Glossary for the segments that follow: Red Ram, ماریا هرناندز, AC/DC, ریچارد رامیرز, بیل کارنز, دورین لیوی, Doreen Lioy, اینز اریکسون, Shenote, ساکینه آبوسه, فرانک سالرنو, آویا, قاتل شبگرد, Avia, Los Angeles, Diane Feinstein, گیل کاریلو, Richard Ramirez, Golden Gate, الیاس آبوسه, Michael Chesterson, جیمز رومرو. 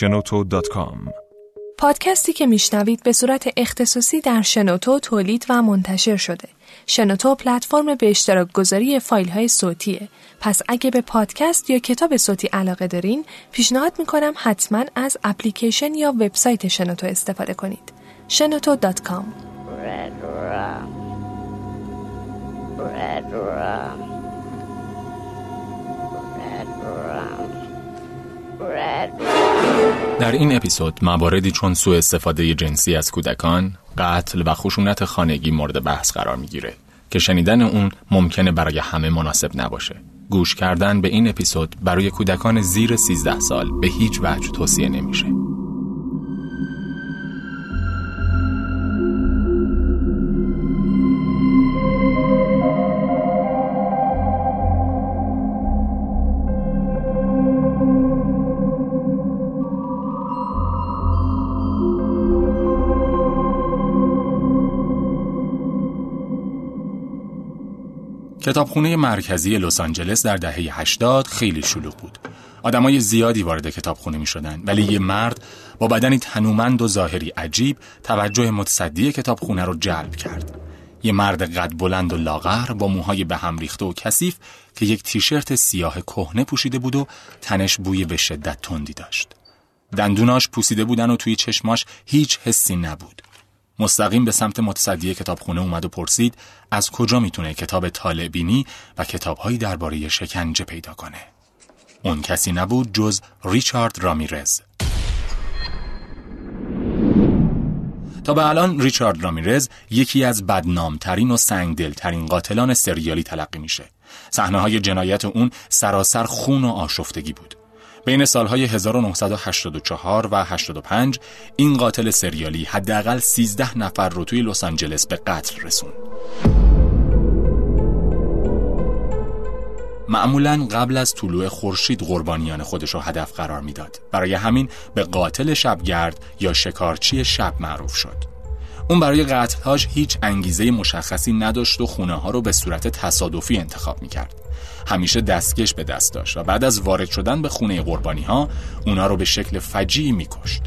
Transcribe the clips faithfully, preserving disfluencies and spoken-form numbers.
شنوتو دات کام. پادکستی که میشنوید به صورت اختصاصی در شنوتو تولید و منتشر شده. شنوتو پلتفرم به اشتراک گذاری فایل‌های صوتیه. پس اگه به پادکست یا کتاب صوتی علاقه دارین، پیشنهاد میکنم حتما از اپلیکیشن یا وبسایت شنوتو استفاده کنید. شنوتو دات کام. Red Ram. Red Ram. Red Ram. Red Ram. در این اپیزود مواردی چون سوء استفاده جنسی از کودکان، قتل و خشونت خانگی مورد بحث قرار میگیره که شنیدن اون ممکنه برای همه مناسب نباشه. گوش کردن به این اپیزود برای کودکان زیر سیزده سال به هیچ وجه توصیه نمیشه. کتابخونه مرکزی لس آنجلس در دهه هشتاد خیلی شلوغ بود. آدمای زیادی وارد کتابخونه می‌شدن، ولی یه مرد با بدنی تنومند و ظاهری عجیب توجه متصدی کتابخونه رو جلب کرد. یه مرد قد بلند و لاغر با موهای به هم ریخته و کثیف که یک تیشرت سیاه کهنه پوشیده بود و تنش بوی به شدت تندی داشت. دندوناش پوسیده بودن و توی چشماش هیچ حسی نبود. مستقیم به سمت متصدی کتابخونه اومد و پرسید از کجا میتونه کتاب طالع‌بینی و کتاب‌هایی درباره شکنجه پیدا کنه. اون کسی نبود جز ریچارد رامیرز. تا به الان ریچارد رامیرز یکی از بدنامترین و سنگدلترین قاتلان سریالی تلقی میشه. صحنه‌های جنایت اون سراسر خون و آشفتگی بود. بین سالهای هزار و نهصد و هشتاد و چهار و هشتاد و پنج این قاتل سریالی حداقل سیزده نفر رو توی لس آنجلس به قتل رسوند. معمولاً قبل از طلوع خورشید قربانیان خودش رو هدف قرار میداد. برای همین به قاتل شبگرد یا شکارچی شب معروف شد. اون برای قتل‌هاش هیچ انگیزه مشخصی نداشت و خونه‌ها رو به صورت تصادفی انتخاب می‌کرد. همیشه دستکش به دست داشت و بعد از وارد شدن به خونه قربانی‌ها، اون‌ها رو به شکل فجیعی می‌کشت.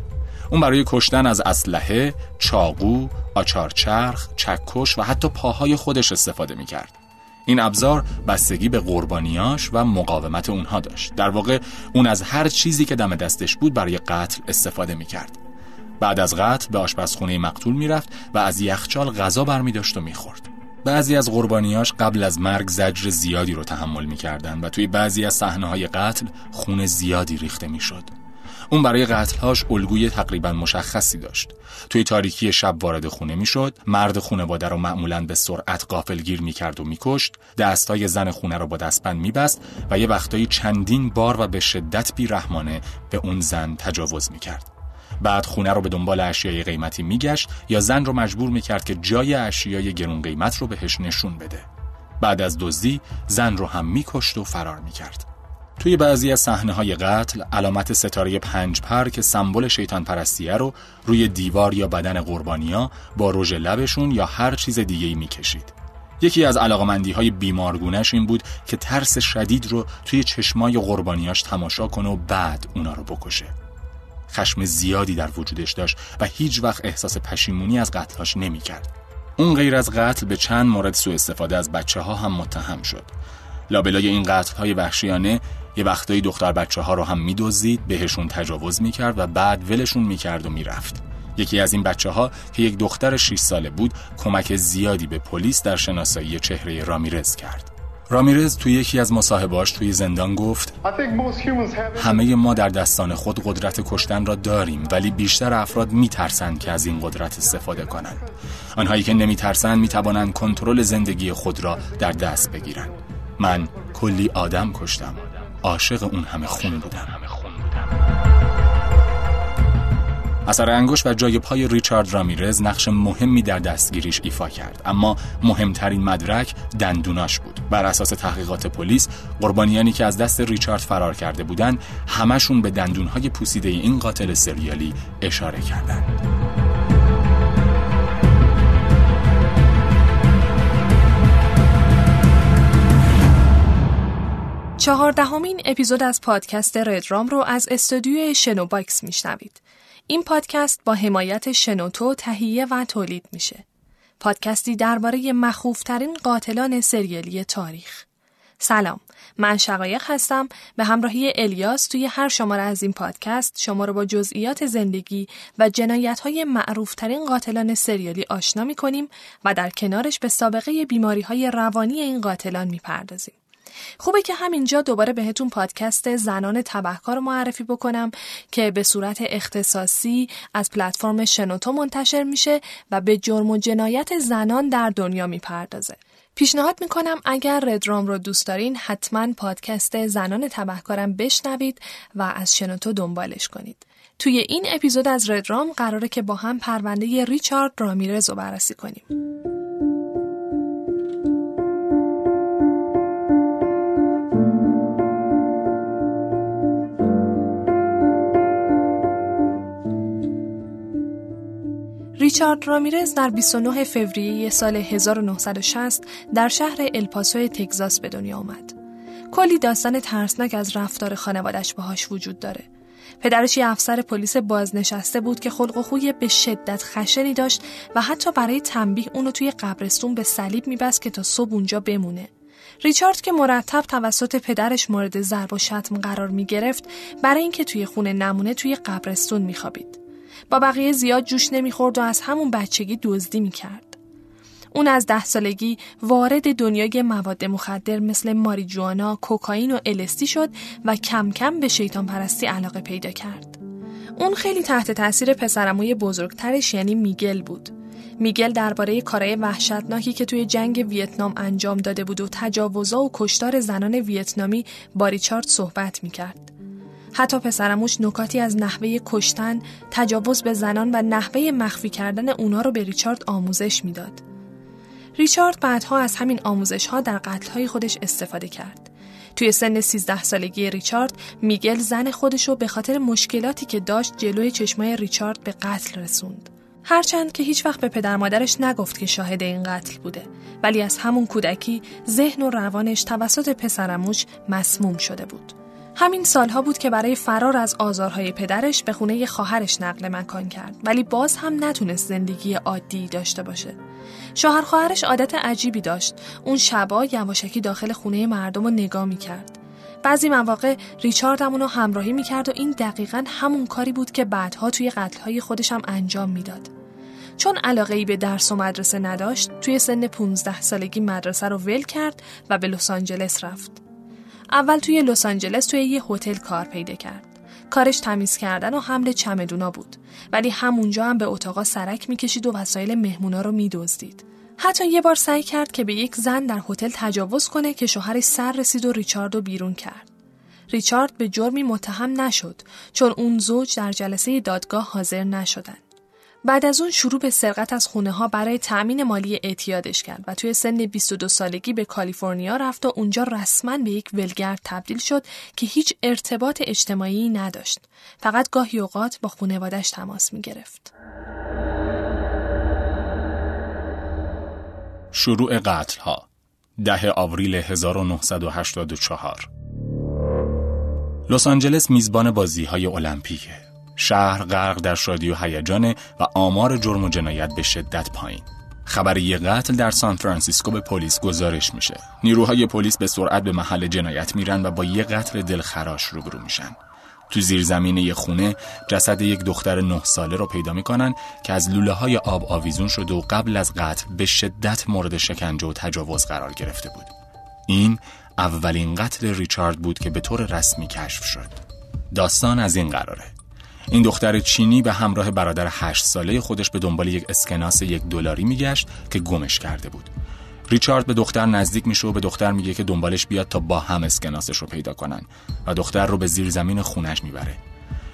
اون برای کشتن از اسلحه، چاقو، آچارچرخ، چکش و حتی پاهای خودش استفاده می‌کرد. این ابزار بستگی به قربانیاش و مقاومت اونها داشت. در واقع اون از هر چیزی که دم دستش بود برای قتل استفاده می‌کرد. بعد از قتل به آشپزخونه مقتول میرفت و از یخچال غذا برمی‌داشت و می‌خورد. بعضی از قربانیاش قبل از مرگ زجر زیادی رو تحمل می‌کردند و توی بعضی از صحنه‌های قتل خون زیادی ریخته می‌شد. اون برای قتل‌هاش الگوی تقریباً مشخصی داشت. توی تاریکی شب وارد خونه می‌شد، مرد خانواده رو معمولاً به سرعت غافلگیر می‌کرد و می‌کشت، دستای زن خونه رو با دستبند می‌بست و یه وقتایی چندین بار و به شدت بی‌رحمانه به اون زن تجاوز می‌کرد. بعد خونه رو به دنبال اشیای قیمتی میگشت یا زن رو مجبور میکرد که جای اشیای گرون قیمت رو بهش نشون بده. بعد از دزدی زن رو هم میکشت و فرار میکرد. توی بعضی از صحنه‌های قتل علامت ستاره پنج پر که سمبل شیطان پرستیه رو روی دیوار یا بدن قربانیا با رژ لبشون یا هر چیز دیگه‌ای میکشید. یکی از علاقمندی‌های بیمارگونش این بود که ترس شدید رو توی چشمای قربانیاش تماشا کنه و بعد اونا رو بکشه. خشم زیادی در وجودش داشت و هیچ وقت احساس پشیمونی از قتلش نمی کرد. اون غیر از قتل به چند مورد سوء استفاده از بچه ها هم متهم شد. لابلای این قتل های وحشیانه یه وقتایی دختر بچه ها رو هم می دزدید، بهشون تجاوز می کرد و بعد ولشون می کرد و می رفت. یکی از این بچه ها که یک دختر شش ساله بود کمک زیادی به پلیس در شناسایی چهره رامیرز کرد. رامیرز توی یکی از مصاحبه‌هاش توی زندان گفت همه ما در دستان خود قدرت کشتن را داریم، ولی بیشتر افراد می‌ترسند که از این قدرت استفاده کنند. آنهایی که نمی‌ترسند می‌توانند کنترل زندگی خود را در دست بگیرند. من کلی آدم کشتم، عاشق اون همه خون بودم. اثر انگشت و جای پای ریچارد رامیرز نقش مهمی در دستگیریش ایفا کرد، اما مهمترین مدرک دندوناش بود. بر اساس تحقیقات پلیس، قربانیانی که از دست ریچارد فرار کرده بودند، همشون به دندونهای پوسیده این قاتل سریالی اشاره کردند. چهاردهمین اپیزود از پادکست ردرام رو از استودیو شنو باکس میشنوید. این پادکست با حمایت شنوتو تهیه و تولید میشه. پادکستی درباره مخوف‌ترین قاتلان سریالی تاریخ. سلام، من شقایق هستم. به همراهی الیاس توی هر شماره از این پادکست شما رو با جزئیات زندگی و جنایت‌های معروف‌ترین قاتلان سریالی آشنا می‌کنیم و در کنارش به سابقه بیماری‌های روانی این قاتلان می‌پردازیم. خوبه که همینجا دوباره بهتون پادکست زنان تبهکار معرفی بکنم که به صورت اختصاصی از پلتفرم شنوتو منتشر میشه و به جرم و جنایت زنان در دنیا میپردازه. پیشنهاد میکنم اگر ردرام رو دوست دارین حتما پادکست زنان تبهکارم بشنوید و از شنوتو دنبالش کنید. توی این اپیزود از ردرام قراره که با هم پرونده ریچارد رامیرز رو بررسی کنیم. ریچارد رامیرز در بیست و نه فوریه سال هزار و نهصد و شصت در شهر الپاسو تگزاس به دنیا آمد. کلی داستان ترسناک از رفتار خانواده‌اش باهاش وجود داره. پدرش یه افسر پلیس بازنشسته بود که خلق و خوی به شدت خشنی داشت و حتی برای تنبیه اونو توی قبرستون به صلیب می‌بست که تا صبح اونجا بمونه. ریچارد که مرتب توسط پدرش مورد ضرب و شتم قرار می‌گرفت، برای اینکه توی خونه نمونه توی قبرستون می‌خوابید. با بقیه زیاد جوش نمیخورد و از همون بچگی دزدی میکرد. اون از ده سالگی وارد دنیای مواد مخدر مثل ماریجوانا، کوکائین و الستی شد و کم کم به شیطان پرستی علاقه پیدا کرد. اون خیلی تحت تاثیر پسرعموی بزرگترش یعنی میگل بود. میگل درباره کارهای وحشتناکی که توی جنگ ویتنام انجام داده بود و تجاوزها و کشتار زنان ویتنامی با ریچارد صحبت میکرد. حتی پسرعموش نکاتی از نحوه کشتن، تجاوز به زنان و نحوه مخفی کردن اونا رو به ریچارد آموزش میداد. ریچارد بعدها از همین آموزش‌ها در قتل‌های خودش استفاده کرد. توی سن سیزده سالگی ریچارد، میگل زن خودش رو به خاطر مشکلاتی که داشت جلوی چشمای ریچارد به قتل رسوند. هرچند که هیچ وقت به پدر مادرش نگفت که شاهد این قتل بوده، ولی از همون کودکی ذهن و روانش توسط پسرعموش مسموم شده بود. همین سالها بود که برای فرار از آزارهای پدرش به خونه خواهرش نقل مکان کرد، ولی باز هم نتونست زندگی عادی داشته باشه. شوهر خواهرش عادت عجیبی داشت. اون شبا یواشکی داخل خونه مردم رو نگاه می‌کرد. بعضی مواقع ریچارد هم اونو همراهی می‌کرد و این دقیقاً همون کاری بود که بعدها توی قتل‌های خودش هم انجام میداد. چون علاقه‌ای به درس و مدرسه نداشت، توی سن پانزده سالگی مدرسه رو ول کرد و به لس آنجلس رفت. اول توی لس آنجلس توی یه هتل کار پیدا کرد. کارش تمیز کردن و حمل چمدونا بود، ولی همونجا هم به اتاقا سرک میکشید و وسایل مهمونا رو میدزدید. حتی یه بار سعی کرد که به یک زن در هتل تجاوز کنه که شوهرش سر رسید و ریچاردو بیرون کرد. ریچارد به جرمی متهم نشد چون اون زوج در جلسه دادگاه حاضر نشدن. بعد از اون شروع به سرقت از خونه ها برای تأمین مالی اعتیادش کرد و توی سن بیست و دو سالگی به کالیفرنیا رفت و اونجا رسما به یک ولگرد تبدیل شد که هیچ ارتباط اجتماعی نداشت. فقط گاهی اوقات با خانواده‌اش تماس می گرفت. شروع قتل ها دهم آوریل هزار و نهصد و هشتاد و چهار. لس آنجلس میزبان بازی های المپیکه. شهر غرق در شادی و هیجان و آمار جرم و جنایت به شدت پایین. خبر یک قتل در سان فرانسیسکو به پلیس گزارش میشه. نیروهای پلیس به سرعت به محل جنایت میرن و با یک قتل دلخراش روبرو میشن. تو زیرزمینه یک خونه جسد یک دختر نه ساله رو پیدا میکنن که از لوله‌های آب آویزون شده و قبل از قتل به شدت مورد شکنجه و تجاوز قرار گرفته بود. این اولین قتل ریچارد بود که به طور رسمی کشف شد. داستان از این قراره: این دختر چینی به همراه برادر هشت ساله خودش به دنبال یک اسکناس یک دلاری میگشت که گمش کرده بود. ریچارد به دختر نزدیک میشه و به دختر میگه که دنبالش بیاد تا با هم اسکناسش رو پیدا کنن و دختر رو به زیرزمین خونش میبره.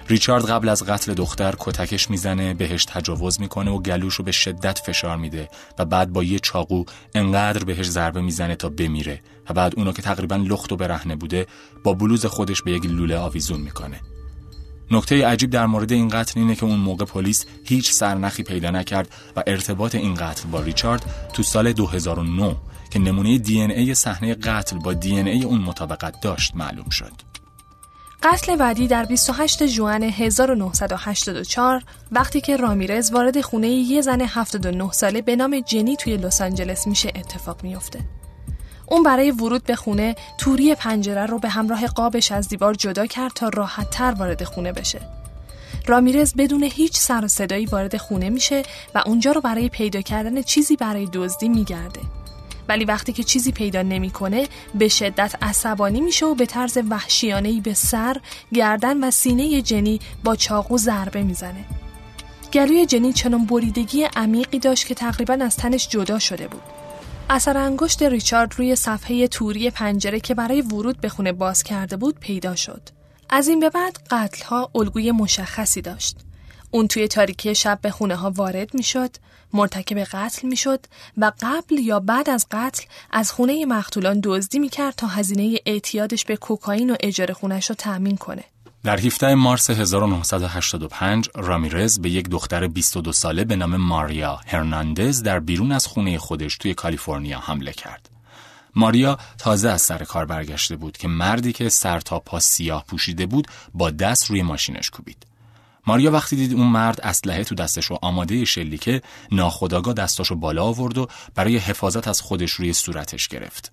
ریچارد قبل از قتل دختر کتکش میزنه، بهش تجاوز میکنه و گلوش رو به شدت فشار میده و بعد با یه چاقو انقدر بهش ضربه میزنه تا بمیره و بعد اونو که تقریبا لخت و برهنه بوده با بلوز خودش به یک لوله آویزون میکنه. نکته عجیب در مورد این قتل اینه که اون موقع پلیس هیچ سرنخی پیدا نکرد و ارتباط این قتل با ریچارد تو سال دو هزار و نه که نمونه دی ان ای صحنه قتل با دی ان ای اون مطابقت داشت معلوم شد. قتل بعدی در بیست و هشتم ژوئن هزار و نهصد و هشتاد و چهار وقتی که رامیرز وارد خونه یه زن هفتاد و نه ساله به نام جنی توی لس آنجلس میشه اتفاق میفته. اون برای ورود به خونه توری پنجره رو به همراه قابش از دیوار جدا کرد تا راحت‌تر وارد خونه بشه. رامیرز بدون هیچ سر و صدایی وارد خونه میشه و اونجا رو برای پیدا کردن چیزی برای دزدی میگرده. ولی وقتی که چیزی پیدا نمی‌کنه به شدت عصبانی میشه و به طرز وحشیانه‌ای به سر، گردن و سینه جنی با چاقو ضربه میزنه. گلوی جنی چنان بریدگی عمیقی داشت که تقریباً از تنش جدا شده بود. اثر انگشت ریچارد روی صفحه توری پنجره که برای ورود به خونه باز کرده بود پیدا شد. از این به بعد قتل‌ها الگوی مشخصی داشت. اون توی تاریکی شب به خونه ها وارد می شد، مرتکب قتل می شد و قبل یا بعد از قتل از خونه مقتولان دزدی می کرد تا هزینه اعتیادش به کوکائین و اجاره خونش رو تأمین کنه. در هفدهم مارس هزار و نهصد و هشتاد و پنج رامیرز به یک دختر بیست و دو ساله به نام ماریا هرناندز در بیرون از خونه خودش توی کالیفرنیا حمله کرد. ماریا تازه از سر کار برگشته بود که مردی که سر تا پا سیاه پوشیده بود با دست روی ماشینش کوبید. ماریا وقتی دید اون مرد اسلحه تو دستش و آماده شلیکه، ناخودآگاه دستاشو بالا آورد و برای حفاظت از خودش روی صورتش گرفت.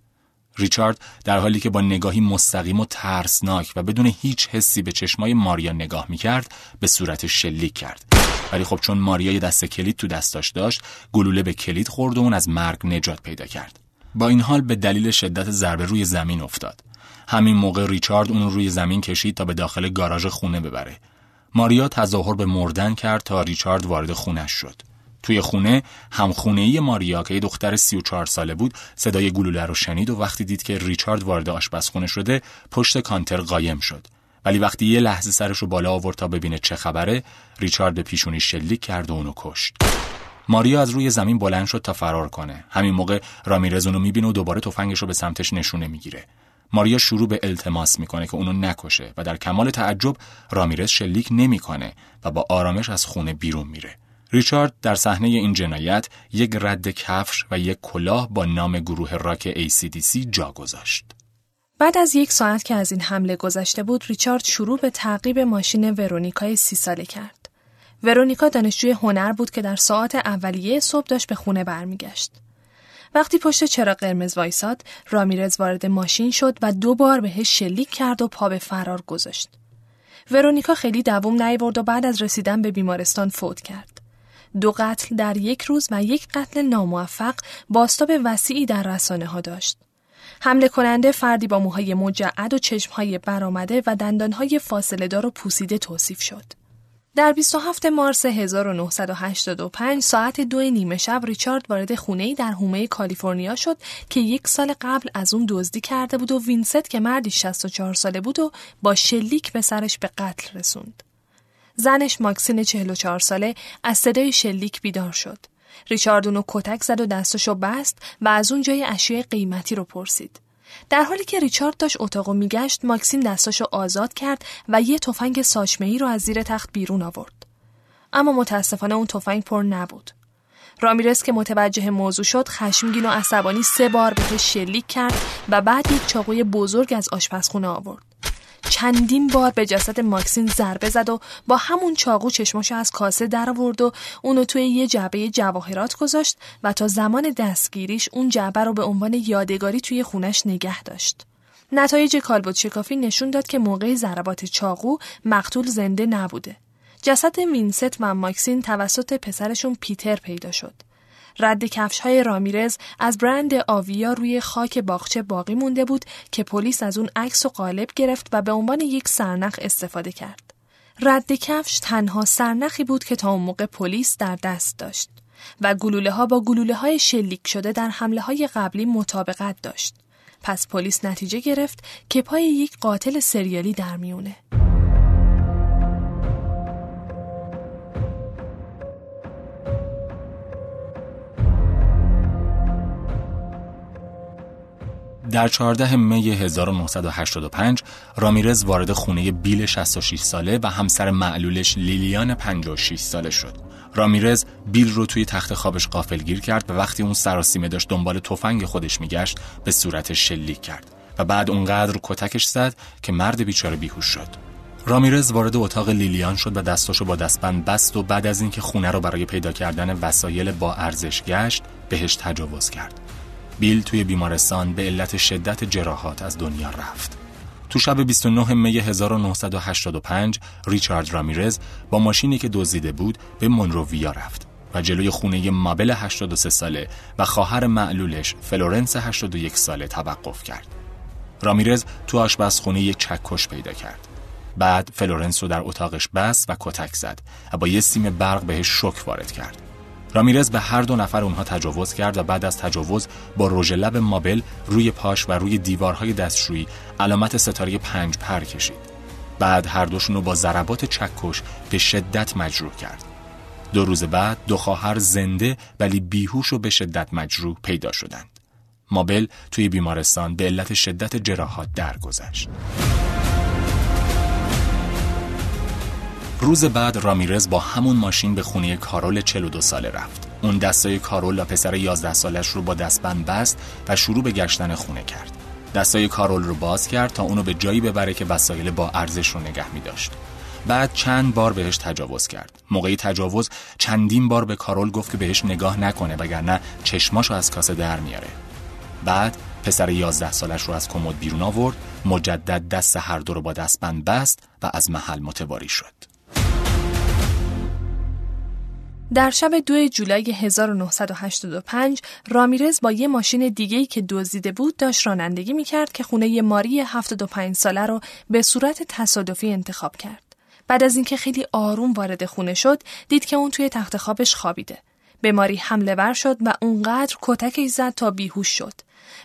ریچارد در حالی که با نگاهی مستقیم و ترسناک و بدون هیچ حسی به چشمای ماریا نگاه میکرد به صورتش شلیک کرد. ولی خب چون ماریا یه دست کلید تو دستاش داشت، گلوله به کلید خورد و اون از مرگ نجات پیدا کرد. با این حال به دلیل شدت ضربه روی زمین افتاد. همین موقع ریچارد اون روی زمین کشید تا به داخل گاراژ خونه ببره. ماریا تظاهر به مردن کرد تا ریچارد وارد خونه‌اش شد. توی خونه همخونه‌ای ماریا که دختر سی و چهار ساله بود صدای گلوله رو شنید و وقتی دید که ریچارد وارد آشپزخونه شده پشت کانتر قایم شد. ولی وقتی یه لحظه سرش رو بالا آورد تا ببینه چه خبره، ریچارد به پیشونی شلیک کرد و اونو کشت. ماریا از روی زمین بلند شد تا فرار کنه. همین موقع رامیرز اونو می‌بینه و دوباره تفنگش رو به سمتش نشونه می‌گیره. ماریا شروع به التماس میکنه که اونو نکشه و در کمال تعجب رامیرز شلیک نمیکنه و با آرامش از خونه بیرون میره. ریچارد در صحنه این جنایت یک رد کفش و یک کلاه با نام گروه راک ای سی دی سی جا گذاشت. بعد از یک ساعت که از این حمله گذشته بود، ریچارد شروع به تعقیب ماشین ورونیکای سی ساله کرد. ورونیکا دانشجوی هنر بود که در ساعات اولیه صبح داشت به خونه برمیگشت. وقتی پشت چراغ قرمز وایساد، رامیرز وارد ماشین شد و دو بار بهش شلیک کرد و پا به فرار گذاشت. ورونیکا خیلی دوام نیاورد و بعد از رسیدن به بیمارستان فوت کرد. دو قتل در یک روز و یک قتل ناموفق بازتاب وسیعی در رسانه ها داشت. حمله کننده فردی با موهای مجعد و چشمهای برآمده و دندانهای فاصله دار و پوسیده توصیف شد. در بیست و هفتم مارس هزار و نهصد و هشتاد و پنج ساعت دو نیمه شب ریچارد وارد خونه‌ای در حومه کالیفرنیا شد که یک سال قبل از اون دزدی کرده بود و وینست که مردی شصت و چهار ساله بود و با شلیک به سرش به قتل رسوند. زنش ماکسین چهل و چهار ساله از صدای شلیک بیدار شد. ریچارد اونو کتک زد و دستشو بست و از اون جای اشیای قیمتی رو پرسید. در حالی که ریچارد داشت اتاقو میگشت، ماکسیم دستاشو آزاد کرد و یه تفنگ ساچمه‌ای رو از زیر تخت بیرون آورد. اما متاسفانه اون تفنگ پر نبود. رامیرز که متوجه موضوع شد، خشمگین و عصبانی سه بار بهش شلیک کرد و بعد یک چاقوی بزرگ از آشپزخونه آورد. چندین بار به جسد ماکسیم ضربه زد و با همون چاقو چشماشو از کاسه در آورد و اونو توی یه جعبه جواهرات گذاشت و تا زمان دستگیریش اون جعبه رو به عنوان یادگاری توی خونش نگه داشت. نتایج کالبد شکافی نشون داد که موقع ضربات چاقو مقتول زنده نبوده. جسد وینست و ماکسیم توسط پسرشون پیتر پیدا شد. رد کفش‌های رامیرز از برند آویا روی خاک باغچه باقی مونده بود که پلیس از اون عکس و قالب گرفت و به عنوان یک سرنخ استفاده کرد. رد کفش تنها سرنخی بود که تا اون موقع پلیس در دست داشت و گلوله‌ها با گلوله‌های شلیک شده در حمله‌های قبلی مطابقت داشت. پس پلیس نتیجه گرفت که پای یک قاتل سریالی در میونه. در چهاردهم می هزار و نهصد و هشتاد و پنج رامیرز وارد خونه بیل شصت و شش ساله و همسر معلولش لیلیان پنجاه و شش ساله شد. رامیرز بیل رو توی تخت خوابش غافلگیر کرد و وقتی اون سراسیمه داشت دنبال تفنگ خودش میگشت به صورتش شلیک کرد و بعد اونقدر کتکش زد که مرد بیچاره بیهوش شد. رامیرز وارد اتاق لیلیان شد و دستاشو با دستبند بست و بعد از اینکه خونه رو برای پیدا کردن وسایل با ارزش گشت بهش تجاوز کرد. بیل توی بیمارستان به علت شدت جراحات از دنیا رفت. تو شب بیست و نهم می هزار و نهصد و هشتاد و پنج ریچارد رامیرز با ماشینی که دزدیده بود به مونروویا رفت و جلوی خونه مابل هشتاد و سه ساله و خواهر معلولش فلورنس هشتاد و یک ساله توقف کرد. رامیرز تو آشپزخونه یک چکش پیدا کرد. بعد فلورنس رو در اتاقش بست و کتک زد و با یه سیم برق بهش شوک وارد کرد. رامیرز به هر دو نفر اونها تجاوز کرد و بعد از تجاوز با رژ لب مابل روی پاش و روی دیوارهای دستشویی علامت ستاره پنج پر کشید. بعد هر دوشون رو با ضربات چکش به شدت مجروح کرد. دو روز بعد دو خواهر زنده ولی بیهوش و به شدت مجروح پیدا شدند. مابل توی بیمارستان به علت شدت جراحات درگذشت. روز بعد رامیرز با همون ماشین به خونه کارول چهل و دو ساله رفت. اون دستای کارول و پسر یازده سالش رو با دستبند بست و شروع به گشتن خونه کرد. دستای کارول رو باز کرد تا اونو به جایی ببره که وسایل با ارزش رو نگه می داشت. بعد چند بار بهش تجاوز کرد. موقعی تجاوز چندین بار به کارول گفت که بهش نگاه نکنه وگرنه چشماشو از کاسه در میاره. بعد پسر یازده سالش رو از کمد بیرون آورد، مجدد دست هر دو رو با دستبند بست و از محل متواری شد. در شب دو جولای هزار و نهصد و هشتاد و پنج رامیرز با یه ماشین دیگه‌ای که دزدیده بود داشت رانندگی می‌کرد که خونه ماری هفتاد و پنج ساله رو به صورت تصادفی انتخاب کرد. بعد از اینکه خیلی آروم وارد خونه شد، دید که اون توی تخت خوابش خوابیده. به ماری حمله ور شد و اونقدر کتکش زد تا بیهوش شد.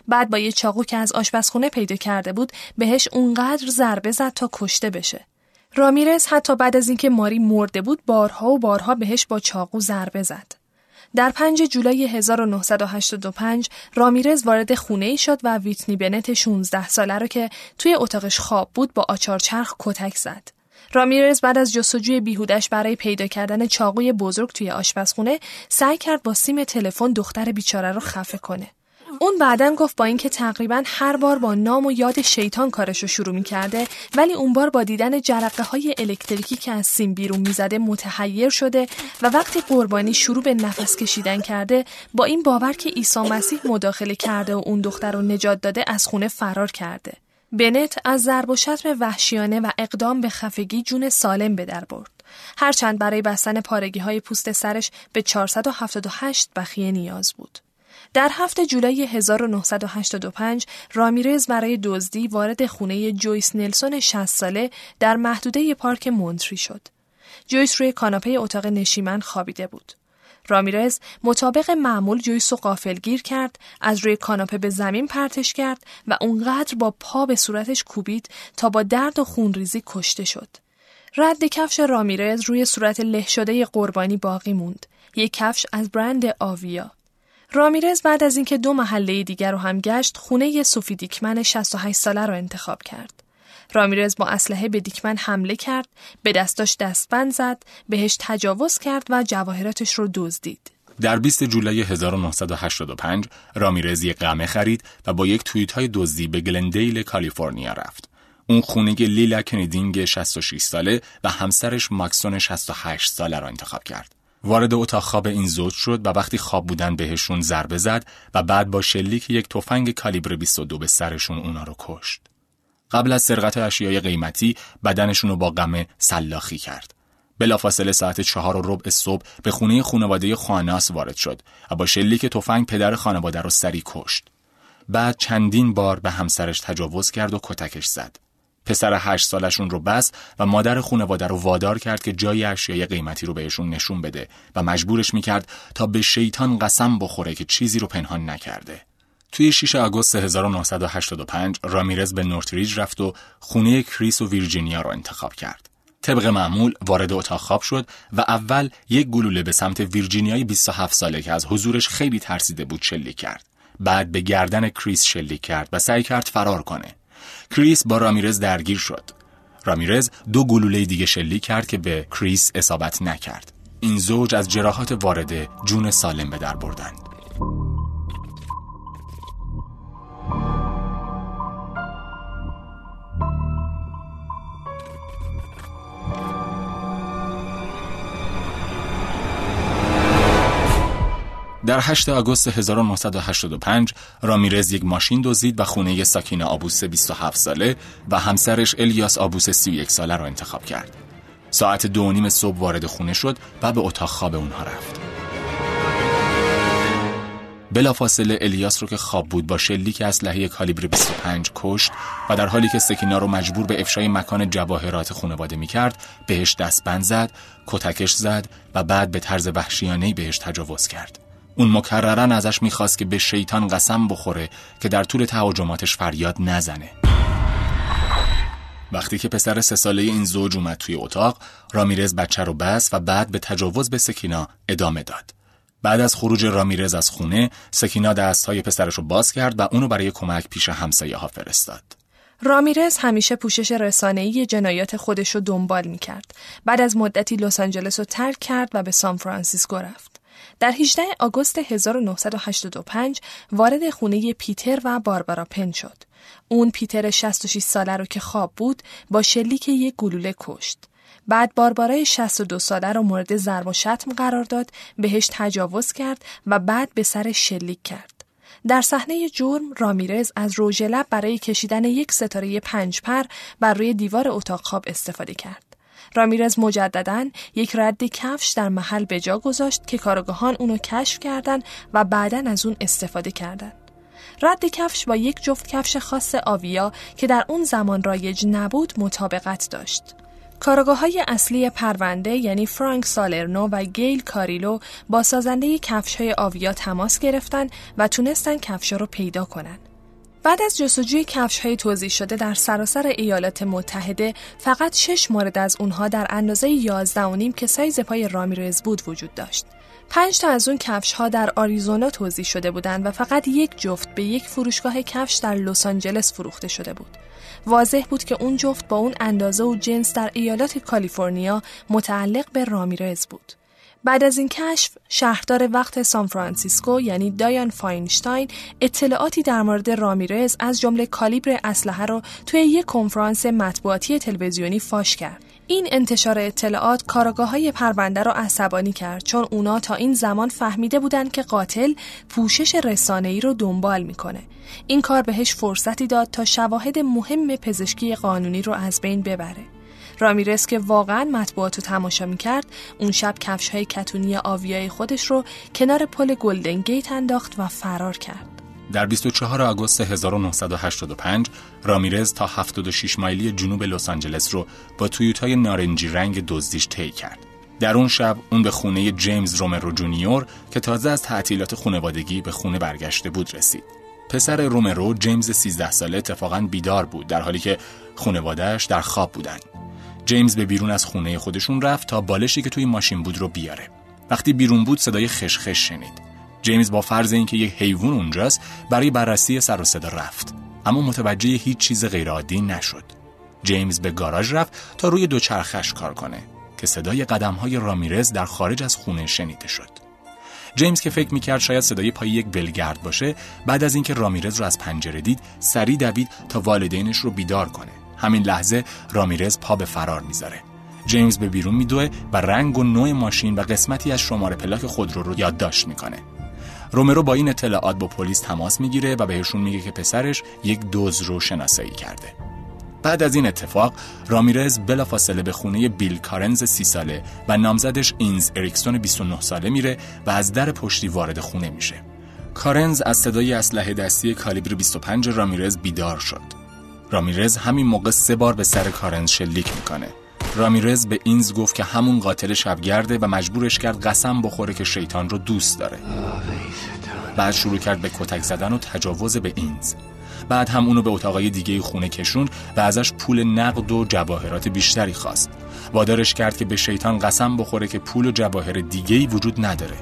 بعد با یه چاقو که از آشپزخونه پیدا کرده بود، بهش اونقدر ضربه زد تا کشته بشه. رامیرز حتی بعد از اینکه ماری مرده بود بارها و بارها بهش با چاقو ضربه زد. در پنج جولای هزار و نهصد و هشتاد و پنج رامیرز وارد خونه‌ای شد و ویتنی بنت شانزده ساله رو که توی اتاقش خواب بود با آچارچرخ کتک زد. رامیرز بعد از جستجوی بیهودش برای پیدا کردن چاقوی بزرگ توی آشپزخونه سعی کرد با سیم تلفن دختر بیچاره رو خفه کنه. اون بعدن گفت با اینکه تقریباً هر بار با نام و یاد شیطان کارشو شروع می‌کرده، ولی اون بار با دیدن جرقه‌های الکتریکی که از سیم بیرون می‌زده متحیر شده و وقتی قربانی شروع به نفس کشیدن کرده، با این باور که عیسی مسیح مداخله کرده و اون دختر رو نجات داده از خونه فرار کرده. بنت از ضرب و شتم وحشیانه و اقدام به خفگی جون سالم به در برد. هرچند برای بستن پارگی‌های پوست سرش به چهارصد و هفتاد و هشت بخیه نیاز بود. در هفته جولای هزار و نهصد و هشتاد و پنج رامیرز برای دزدی وارد خونه جویس نلسون شصت ساله در محدوده پارک مونتری شد. جویس روی کاناپه اتاق نشیمن خوابیده بود. رامیرز مطابق معمول جویس رو غافلگیر کرد، از روی کاناپه به زمین پرتش کرد و اونقدر با پا به صورتش کوبید تا با درد و خونریزی کشته شد. رد کفش رامیرز روی صورت له شده قربانی باقی موند. یک کفش از برند آویا. رامیرز بعد از اینکه دو محله دیگر رو هم گشت، خونه سوفی دیکمن شصت و هشت ساله رو انتخاب کرد. رامیرز با اسلحه به دیکمن حمله کرد، به دستاش دستبند زد، بهش تجاوز کرد و جواهراتش رو دزدید. در بیست جولای هزار و نهصد و هشتاد و پنج رامیرز یک قمه خرید و با یک توییت‌های دزدی به گلندیل کالیفرنیا رفت. اون خونه لیلا کندینگ شصت و شش ساله و همسرش ماکسون شصت و هشت ساله رو انتخاب کرد. وارد اتاق خواب این زوج شد و وقتی خواب بودن بهشون ضربه زد و بعد با شلیک یک تفنگ کالیبر بیست و دو به سرشون اونا رو کشت. قبل از سرقت اشیای قیمتی بدنشون رو با قمه سلاخی کرد. بلافاصله ساعت چهار و ربع صبح به خونه خانواده خواناس وارد شد و با شلیک تفنگ پدر خانواده رو سری کشت. بعد چندین بار به همسرش تجاوز کرد و کتکش زد. پسر هشت سالشون رو بست و مادر خانواده رو وادار کرد که جای اشیای قیمتی رو بهشون نشون بده و مجبورش میکرد تا به شیطان قسم بخوره که چیزی رو پنهان نکرده. توی شش آگوست هزار و نهصد و هشتاد و پنج رامیرز به نورتریج رفت و خونه کریس و ویرجینیا رو انتخاب کرد. طبق معمول وارد اتاق خواب شد و اول یک گلوله به سمت ویرجینیای بیست و هفت ساله که از حضورش خیلی ترسیده بود شلیک کرد. بعد به گردن کریس شلیک کرد و سعی کرد فرار کنه. کریس با رامیرز درگیر شد. رامیرز دو گلوله دیگه شلیک کرد که به کریس اصابت نکرد. این زوج از جراحات وارده جون سالم به در بردند. در هشتم آگوست هزار و نهصد و هشتاد و پنج رامیرز یک ماشین دزدید و خونه ساکینه آبوسه بیست و هفت ساله و همسرش الیاس آبوسه سی و یک ساله را انتخاب کرد. ساعت دو نیم صبح وارد خونه شد و به اتاق خواب اونها رفت. بلافاصله الیاس رو که خواب بود با شلیک اسلحه کالیبر بیست و پنج کشت و در حالی که سکینا رو مجبور به افشای مکان جواهرات خانواده می‌کرد، بهش دستبند زد، کتکش زد و بعد به طرز وحشیانه‌ای بهش تجاوز کرد. اون مکررن ازش میخواست که به شیطان قسم بخوره که در طول تهاجماتش فریاد نزنه. وقتی که پسر سه ساله این زوج اومد توی اتاق، رامیرز بچه رو بست و بعد به تجاوز به سکینا ادامه داد. بعد از خروج رامیرز از خونه، سکینا دستهای پسرش رو باز کرد و اونو برای کمک پیش همسایه ها فرستاد. رامیرز همیشه پوشش رسانه‌ای جنایات خودش رو دنبال میکرد. بعد از مدتی لس آنجلس رو ترک کرد و به سان فرانسیسکو رفت. در هجدهم آگوست هزار و نهصد و هشتاد و پنج وارد خونه پیتر و باربارا پن شد. اون پیتر شصت و شش ساله رو که خواب بود با شلیک یک گلوله کشت. بعد باربارای شصت و دو ساله رو مورد ضرب و شتم قرار داد، بهش تجاوز کرد و بعد به سر شلیک کرد. در صحنه جرم رامیرز از رژ لب برای کشیدن یک ستاره پنج پر بر روی دیوار اتاق خواب استفاده کرد. رامیرز مجدداً یک رد کفش در محل به جا گذاشت که کارگاهان اونو کشف کردن و بعداً از اون استفاده کردن. رد کفش با یک جفت کفش خاص آویا که در اون زمان رایج نبود مطابقت داشت. کارگاه‌های اصلی پرونده یعنی فرانک سالرنو و گیل کاریلو با سازنده کفش‌های آویا تماس گرفتن و تونستن کفش‌ها رو پیدا کنن. بعد از جستجوی کفش‌های توزیع شده در سراسر ایالات متحده، فقط شش مورد از اونها در اندازه یازده و نیم که سایز پای رامیرز بود وجود داشت. پنج تا از اون کفش‌ها در آریزونا توزیع شده بودند و فقط یک جفت به یک فروشگاه کفش در لس آنجلس فروخته شده بود. واضح بود که اون جفت با اون اندازه و جنس در ایالات کالیفرنیا متعلق به رامیرز بود. بعد از این کشف، شهردار وقت سان فرانسیسکو یعنی دایان فاینشتاین اطلاعاتی در مورد رامیرز از جمله کالیبر اسلحه را توی یک کنفرانس مطبوعاتی تلویزیونی فاش کرد. این انتشار اطلاعات کارآگاه‌های پرونده را عصبانی کرد چون اونا تا این زمان فهمیده بودند که قاتل پوشش رسانه‌ای رو دنبال می‌کنه. این کار بهش فرصتی داد تا شواهد مهم پزشکی قانونی رو از بین ببره. رامیرز که واقعاً مطبوعاتو تماشا میکرد، اون شب کفش‌های کتونی آویای خودش رو کنار پل گلدن گیت انداخت و فرار کرد. در بیست و چهارم آگوست هزار و نهصد و هشتاد و پنج، رامیرز تا هفتاد و شش مایلی جنوب لس آنجلس رو با تویوتای نارنجی رنگ دزدیش طی کرد. در اون شب، اون به خونه جیمز رومرو جونیور که تازه از تعطیلات خانوادگی به خونه برگشته بود رسید. پسر رومرو، جیمز سیزده ساله، اتفاقاً بیدار بود در حالی که خانواده‌اش در خواب بودند. جیمز به بیرون از خونه خودشون رفت تا بالشی که توی ماشین بود رو بیاره. وقتی بیرون بود صدای خشخش شنید. جیمز با فرض اینکه یک حیوان اونجاست برای بررسی سر و صدا رفت، اما متوجه هیچ چیز غیرعادی نشد. جیمز به گاراژ رفت تا روی دوچرخش کار کنه که صدای قدم‌های رامیرز در خارج از خونه شنیده شد. جیمز که فکر می‌کرد شاید صدای پای یک بلگرد باشه، بعد از اینکه رامیرز رو از پنجره دید، سریع دوید تا والدینش رو بیدار کنه. همین لحظه رامیرز پا به فرار میذاره. جیمز به بیرون میدوه و رنگ و نوع ماشین و قسمتی از شماره پلاک خودرو رو یادداشت میکنه. رومرو با این اطلاعات با پلیس تماس میگیره و بهشون میگه که پسرش یک دزد رو شناسایی کرده. بعد از این اتفاق، رامیرز بلافاصله به خونه بیل کارنز سی ساله و نامزدش اینز اریکسون بیست و نه ساله میره و از در پشتی وارد خونه میشه. کارنز از صدای اسلحه دستی کالیبر بیست و پنج رامیرز بیدار شد. رامیرز همین موقع سه بار به سر کارنز شلیک میکنه. رامیرز به اینز گفت که همون قاتل شبگرده و مجبورش کرد قسم بخوره که شیطان رو دوست داره. بعد شروع کرد به کتک زدن و تجاوز به اینز. بعد هم اونو به اتاقای دیگه خونه کشوند و ازش پول نقد و جواهرات بیشتری خواست. وادارش کرد که به شیطان قسم بخوره که پول و جواهر دیگه‌ای وجود نداره.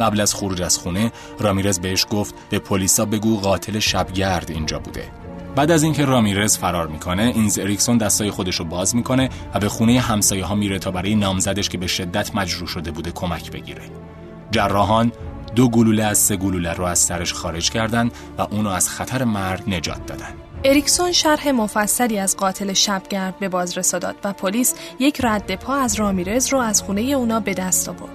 قبل از خروج از خونه رامیرز بهش گفت به پلیسا بگو قاتل شبگرد اینجا بوده. بعد از اینکه رامیرز فرار میکنه، اینز اریکسون دستای خودشو باز میکنه و به خونه همسایه ها میره تا برای نامزدش که به شدت مجروح شده بوده کمک بگیره. جراحان دو گلوله از سه گلوله رو از سرش خارج کردن و اونو از خطر مرگ نجات دادن. اریکسون شرح مفصلی از قاتل شبگرد به بازرسا داد و پلیس یک رد پا از رامیرز رو از خونه اونا به دست آورد.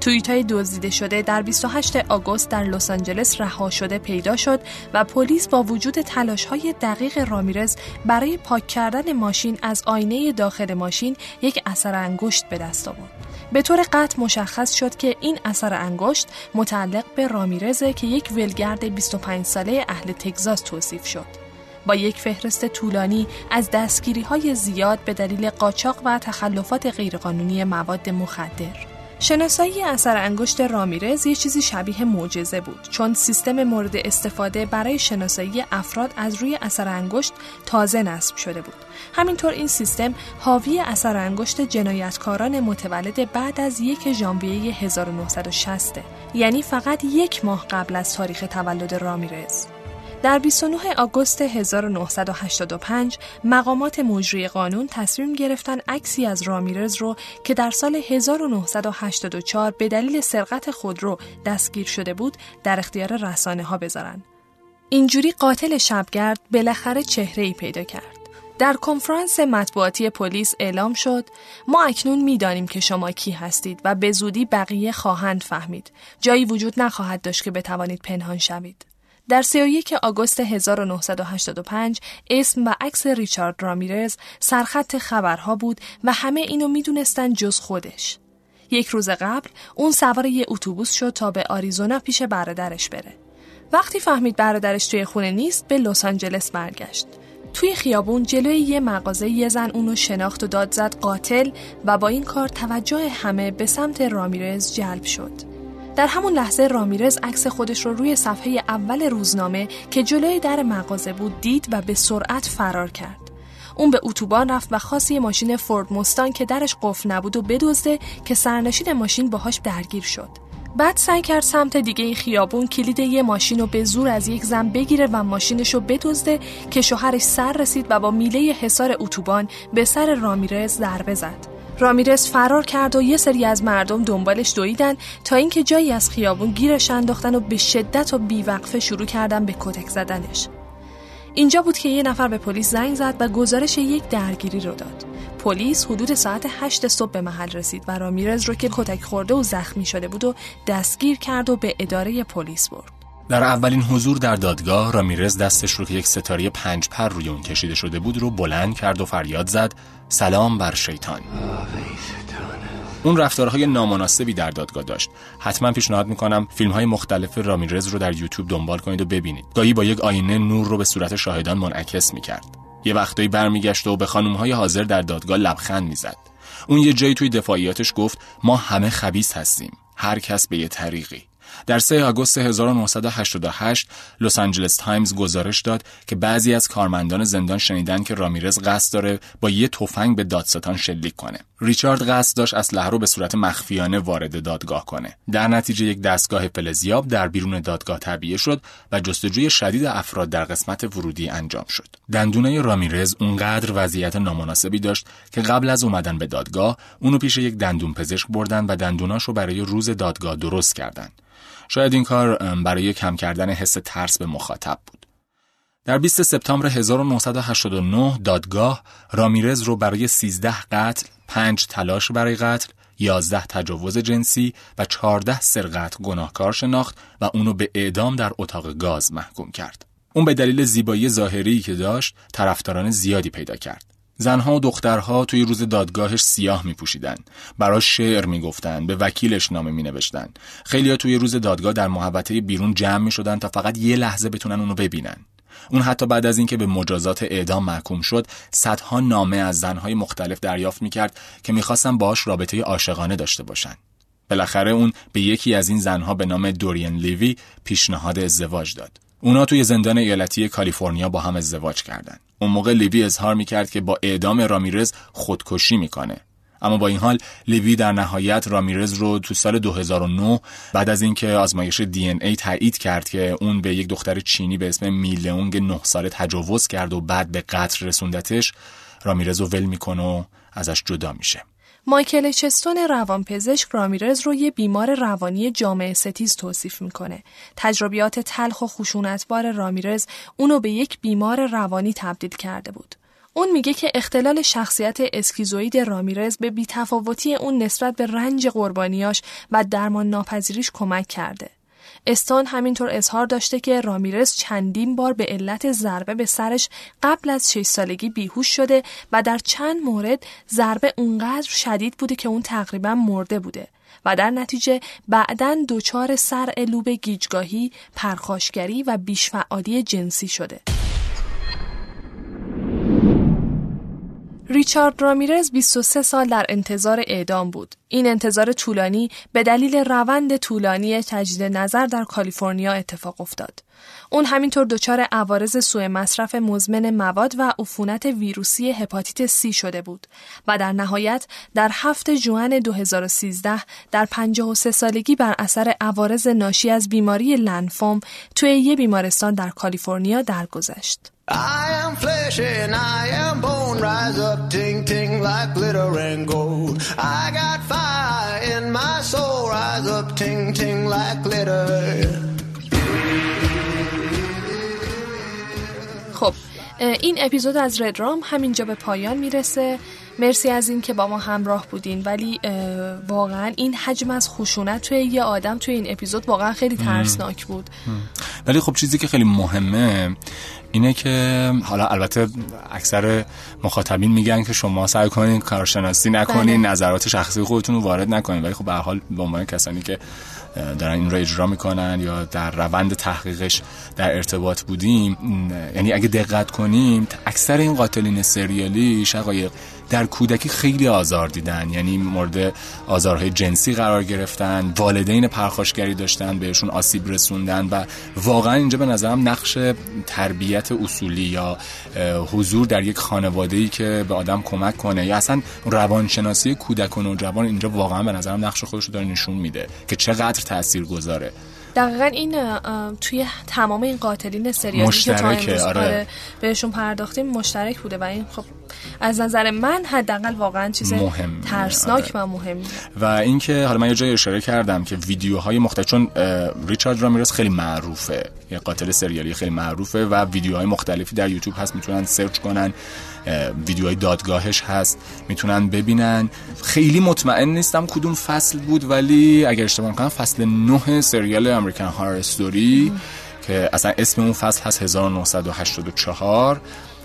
توییت‌های دزدیده شده در بیست و هشتم آگوست در لس آنجلس رها شده پیدا شد و پلیس با وجود تلاش‌های دقیق رامیرز برای پاک کردن ماشین از آینه داخل ماشین یک اثر انگشت به دست آورد. به طور قطع مشخص شد که این اثر انگشت متعلق به رامیرزه که یک ولگرد بیست و پنج ساله اهل تگزاس توصیف شد. با یک فهرست طولانی از دستگیری‌های زیاد به دلیل قاچاق و تخلفات غیرقانونی مواد مخدر، شناسایی اثر انگشت رامیرز یه چیزی شبیه معجزه بود، چون سیستم مورد استفاده برای شناسایی افراد از روی اثر انگشت تازه نصب شده بود. همینطور این سیستم حاوی اثر انگشت جنایتکاران متولد بعد از یکم ژانویه هزار و نهصد و شصت، یعنی فقط یک ماه قبل از تاریخ تولد رامیرز. در بیست و نهم آگوست هزار و نهصد و هشتاد و پنج مقامات مجری قانون تصمیم گرفتن عکسی از رامیرز رو که در سال هزار و نهصد و هشتاد و چهار به دلیل سرقت خودرو دستگیر شده بود در اختیار رسانه ها بذارن. اینجوری قاتل شبگرد بالاخره چهره‌ای پیدا کرد. در کنفرانس مطبوعاتی پلیس اعلام شد: ما اکنون می‌دانیم که شما کی هستید و به زودی بقیه خواهند فهمید. جایی وجود نخواهد داشت که بتوانید پنهان شوید. در سی و یکم آگوست هزار و نهصد و هشتاد و پنج اسم و عکس ریچارد رامیرز سرخط خبرها بود و همه اینو میدونستن جز خودش. یک روز قبل اون سوار یه اتوبوس شد تا به آریزونا پیش برادرش بره. وقتی فهمید برادرش توی خونه نیست، به لس آنجلس برگشت. توی خیابون جلوی یه مغازه یه زن اونو شناخت و داد زد قاتل و با این کار توجه همه به سمت رامیرز جلب شد. در همون لحظه رامیرز عکس خودش رو روی صفحه اول روزنامه که جلوی در مغازه بود دید و به سرعت فرار کرد. اون به اتوبان رفت و خواست یه ماشین فورد مستانگ که درش قفل نبود و بدزده که سرنشین ماشین باهاش درگیر شد. بعد سعی کرد سمت دیگه خیابون کلید یه ماشین رو به زور از یک زن بگیره و ماشینش رو بدزده که شوهرش سر رسید و با میله حصار اتوبان به سر رامیرز ضربه زد. رامیرز فرار کرد و یه سری از مردم دنبالش دویدن تا اینکه جایی از خیابون گیرش انداختن و به شدت و بیوقفه شروع کردن به کتک زدنش. اینجا بود که یه نفر به پلیس زنگ زد و گزارش یک درگیری رو داد. پلیس حدود ساعت هشت صبح به محل رسید و رامیرز رو که کتک خورده و زخمی شده بود و دستگیر کرد و به اداره پلیس برد. در اولین حضور در دادگاه، رامیرز دستش رو که یک ستاره پنج پر روی اون کشیده شده بود رو بلند کرد و فریاد زد: سلام بر شیطان. اون رفتارهای نامناسبی در دادگاه داشت. حتما پیشنهاد میکنم فیلمهای مختلف رامیرز رو در یوتیوب دنبال کنید و ببینید. گاهی با یک آینه نور رو به صورت شاهدان منعکس میکرد. یه وقتایی برمیگشت و به خانمهای حاضر در دادگاه لبخند میزد. اون یه جایی توی دفاعیاتش گفت: ما همه خبیث هستیم، هر کس به یه طریقی. در سوم آگوست هزار و نهصد و هشتاد و هشت لس آنجلس تایمز گزارش داد که بعضی از کارمندان زندان شنیدن که رامیرز قصد داره با یه تفنگ به دادستان شلیک کنه. ریچارد قصد داشت اسلحه رو به صورت مخفیانه وارد دادگاه کنه. در نتیجه یک دستگاه فلزیاب در بیرون دادگاه تعبیه شد و جستجوی شدید افراد در قسمت ورودی انجام شد. دندونه رامیرز اونقدر وضعیت نامناسبی داشت که قبل از اومدن به دادگاه اونو پیش یک دندونپزشک بردن و دندوناشو برای روز دادگاه درست کردن. شاید این کار برای کم کردن حس ترس به مخاطب بود. در بیستم سپتامبر هزار و نهصد و هشتاد و نه دادگاه رامیرز رو برای سیزده قتل، پنج تلاش برای قتل، یازده تجاوز جنسی و چهارده سرقت گناهکار شناخت و اونو به اعدام در اتاق گاز محکوم کرد. اون به دلیل زیبایی ظاهری که داشت طرفداران زیادی پیدا کرد. زنها و دخترها توی روز دادگاهش سیاه می پوشیدن، براش شعر می گفتن، به وکیلش نامه می نوشتن. خیلیا توی روز دادگاه در محوطه بیرون جمع می شدن تا فقط یه لحظه بتونن اونو ببینن. اون حتی بعد از اینکه به مجازات اعدام محکوم شد، صدها نامه از زنهای مختلف دریافت می کرد که می خواستن باهاش رابطه عاشقانه داشته باشن. بالاخره اون به یکی از این زنها به نام دورین لیوی پیشنهاد ازدواج داد. اونا توی زندان ایالتی کالیفرنیا با هم ازدواج کردن. اون موقع لیوی اظهار میکرد که با اعدام رامیرز خودکشی میکنه. اما با این حال لوی در نهایت رامیرز رو تو سال دو هزار و نه بعد از اینکه آزمایش دی ان ای تایید کرد که اون به یک دختر چینی به اسم میلئونگ نه ساله تجاوز کرد و بعد به قتل رسوندتش، رامیرز رو ول میکنه و ازش جدا میشه. مایکل چستون روانپزشک رامیرز رو یه بیمار روانی جامعه ستیز توصیف میکنه. تجربیات تلخ و خشونتبار رامیرز اونو به یک بیمار روانی تبدیل کرده بود. اون میگه که اختلال شخصیت اسکیزوئید رامیرز به بی‌تفاوتی اون نسبت به رنج قربانیاش و درمان ناپذیریش کمک کرده. استون همینطور اظهار داشته که رامیرز چندین بار به علت ضربه به سرش قبل از شش سالگی بیهوش شده و در چند مورد ضربه اونقدر شدید بوده که اون تقریبا مرده بوده و در نتیجه بعداً دچار صرع لوب گیجگاهی، پرخاشگری و بیشفعالی جنسی شده. ریچارد رامیرز بیست و سه سال در انتظار اعدام بود. این انتظار طولانی به دلیل روند طولانی تجدید نظر در کالیفرنیا اتفاق افتاد. اون همینطور دچار عوارض سوء مصرف مزمن مواد و عفونت ویروسی هپاتیت سی شده بود و در نهایت در هفتم ژوئن دو هزار و سیزده در پنجاه و سه سالگی بر اثر عوارض ناشی از بیماری لنفوم توی یک بیمارستان در کالیفرنیا درگذشت. I am flesh and I am bone, rise up ting ting like glitter and gold. I got fire in my soul, rise up ting ting like glitter. خب این اپیزود از رد رام همینجا به پایان میرسه. مرسی از این که با ما همراه بودین، ولی واقعا این حجم از خشونت توی یه آدم توی این اپیزود واقعا خیلی ترسناک بود. ولی خب چیزی که خیلی مهمه اینه که حالا البته اکثر مخاطبین میگن که شما سعی کنین کارشناسی نکنین، نظرات شخصی خودتون رو وارد نکنین، ولی خب به هر حال به عنوان کسانی که دارن این رو اجرا میکنن یا در روند تحقیقش در ارتباط بودیم، یعنی اگه دقت کنیم اکثر این قاتلین سریالی شقایق در کودکی خیلی آزار دیدن، یعنی مورد آزارهای جنسی قرار گرفتن، والدین پرخاشگری داشتن، بهشون آسیب رسوندن و واقعا اینجا به نظرم نقش تربیت اصولی یا حضور در یک خانواده‌ای که به آدم کمک کنه یا اصلا روانشناسی کودک و نوجوان اینجا واقعا به نظرم نقش خودش رو داره نشون میده که چقدر تاثیرگذاره. دقیقاً این توی تمام این قاتلین سریالی که تا امروز آره. بهشون پرداختیم مشترک بوده و این خب از نظر من حداقل واقعاً چیز مهم. ترسناک آره. و مهمی و اینکه حالا من یه جای اشاره کردم که ویدیوهای مختلف، چون ریچارد رامیرز خیلی معروفه، یه قاتل سریالی خیلی معروفه و ویدیوهای مختلفی در یوتیوب هست، میتونن سرچ کنن، ویدیوهای دادگاهش هست میتونن ببینن. خیلی مطمئن نیستم کدوم فصل بود ولی اگر اشتباه نکنم فصل نه سریال امریکن هارر استوری که اصلا اسم اون فصل هست هزار و نهصد و هشتاد و چهار،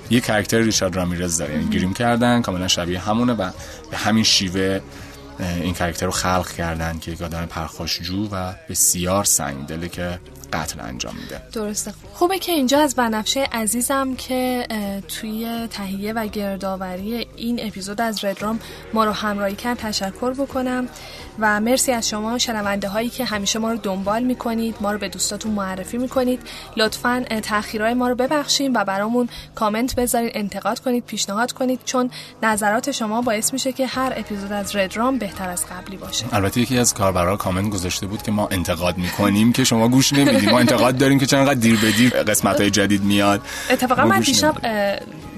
یه کاراکتر ریچارد رامیرز داره، یعنی گریم کردن کاملا شبیه همونه و به همین شیوه این کاراکتر رو خلق کردن که یک آدم پرخاشجو و بسیار سنگدل که قتل انجام میده. درسته. خوبه که اینجا از بنفشه عزیزم که توی تهیه و گردآوری این اپیزود از رد رام ما رو همراهی کرد تشکر بکنم و مرسی از شما شنونده هایی که همیشه ما رو دنبال میکنید، ما رو به دوستاتون معرفی میکنید. لطفاً تأخیرهای ما رو ببخشید و برامون کامنت بذارید، انتقاد کنید، پیشنهاد کنید، چون نظرات شما باعث میشه که هر اپیزود از رد رام بهتر از قبلی باشه. البته یکی از کاربرا کامنت گذاشته بود که ما انتقاد میکنیم که شما گوش نمیدید، ما انتقاد داریم که چقدر دیر به دیر قسمت‌های جدید میاد. اتفاقا من دیشب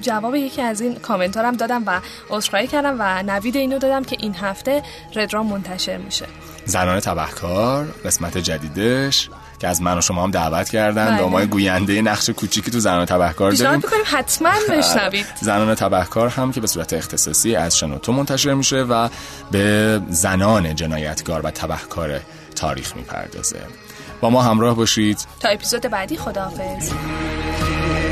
جواب یکی از این کامنت ها هم دادم و عذرخواهی کردم و نوید اینو دادم که این هفته رد رام منتشر میشه. زنان تبهکار قسمت جدیدش که از من و شما هم دعوت کردن و ما گوینده نقش کوچیکی تو زنان تبهکار داریم، پیشنهاد می‌کنیم حتما بشنوید. زنان تبهکار هم که به صورت اختصاصی از شنوتو منتشر میشه و به زنان جنایتکار و تبهکار تاریخ میپردازه. با ما همراه باشید تا اپیزود بعدی. خداحافظ.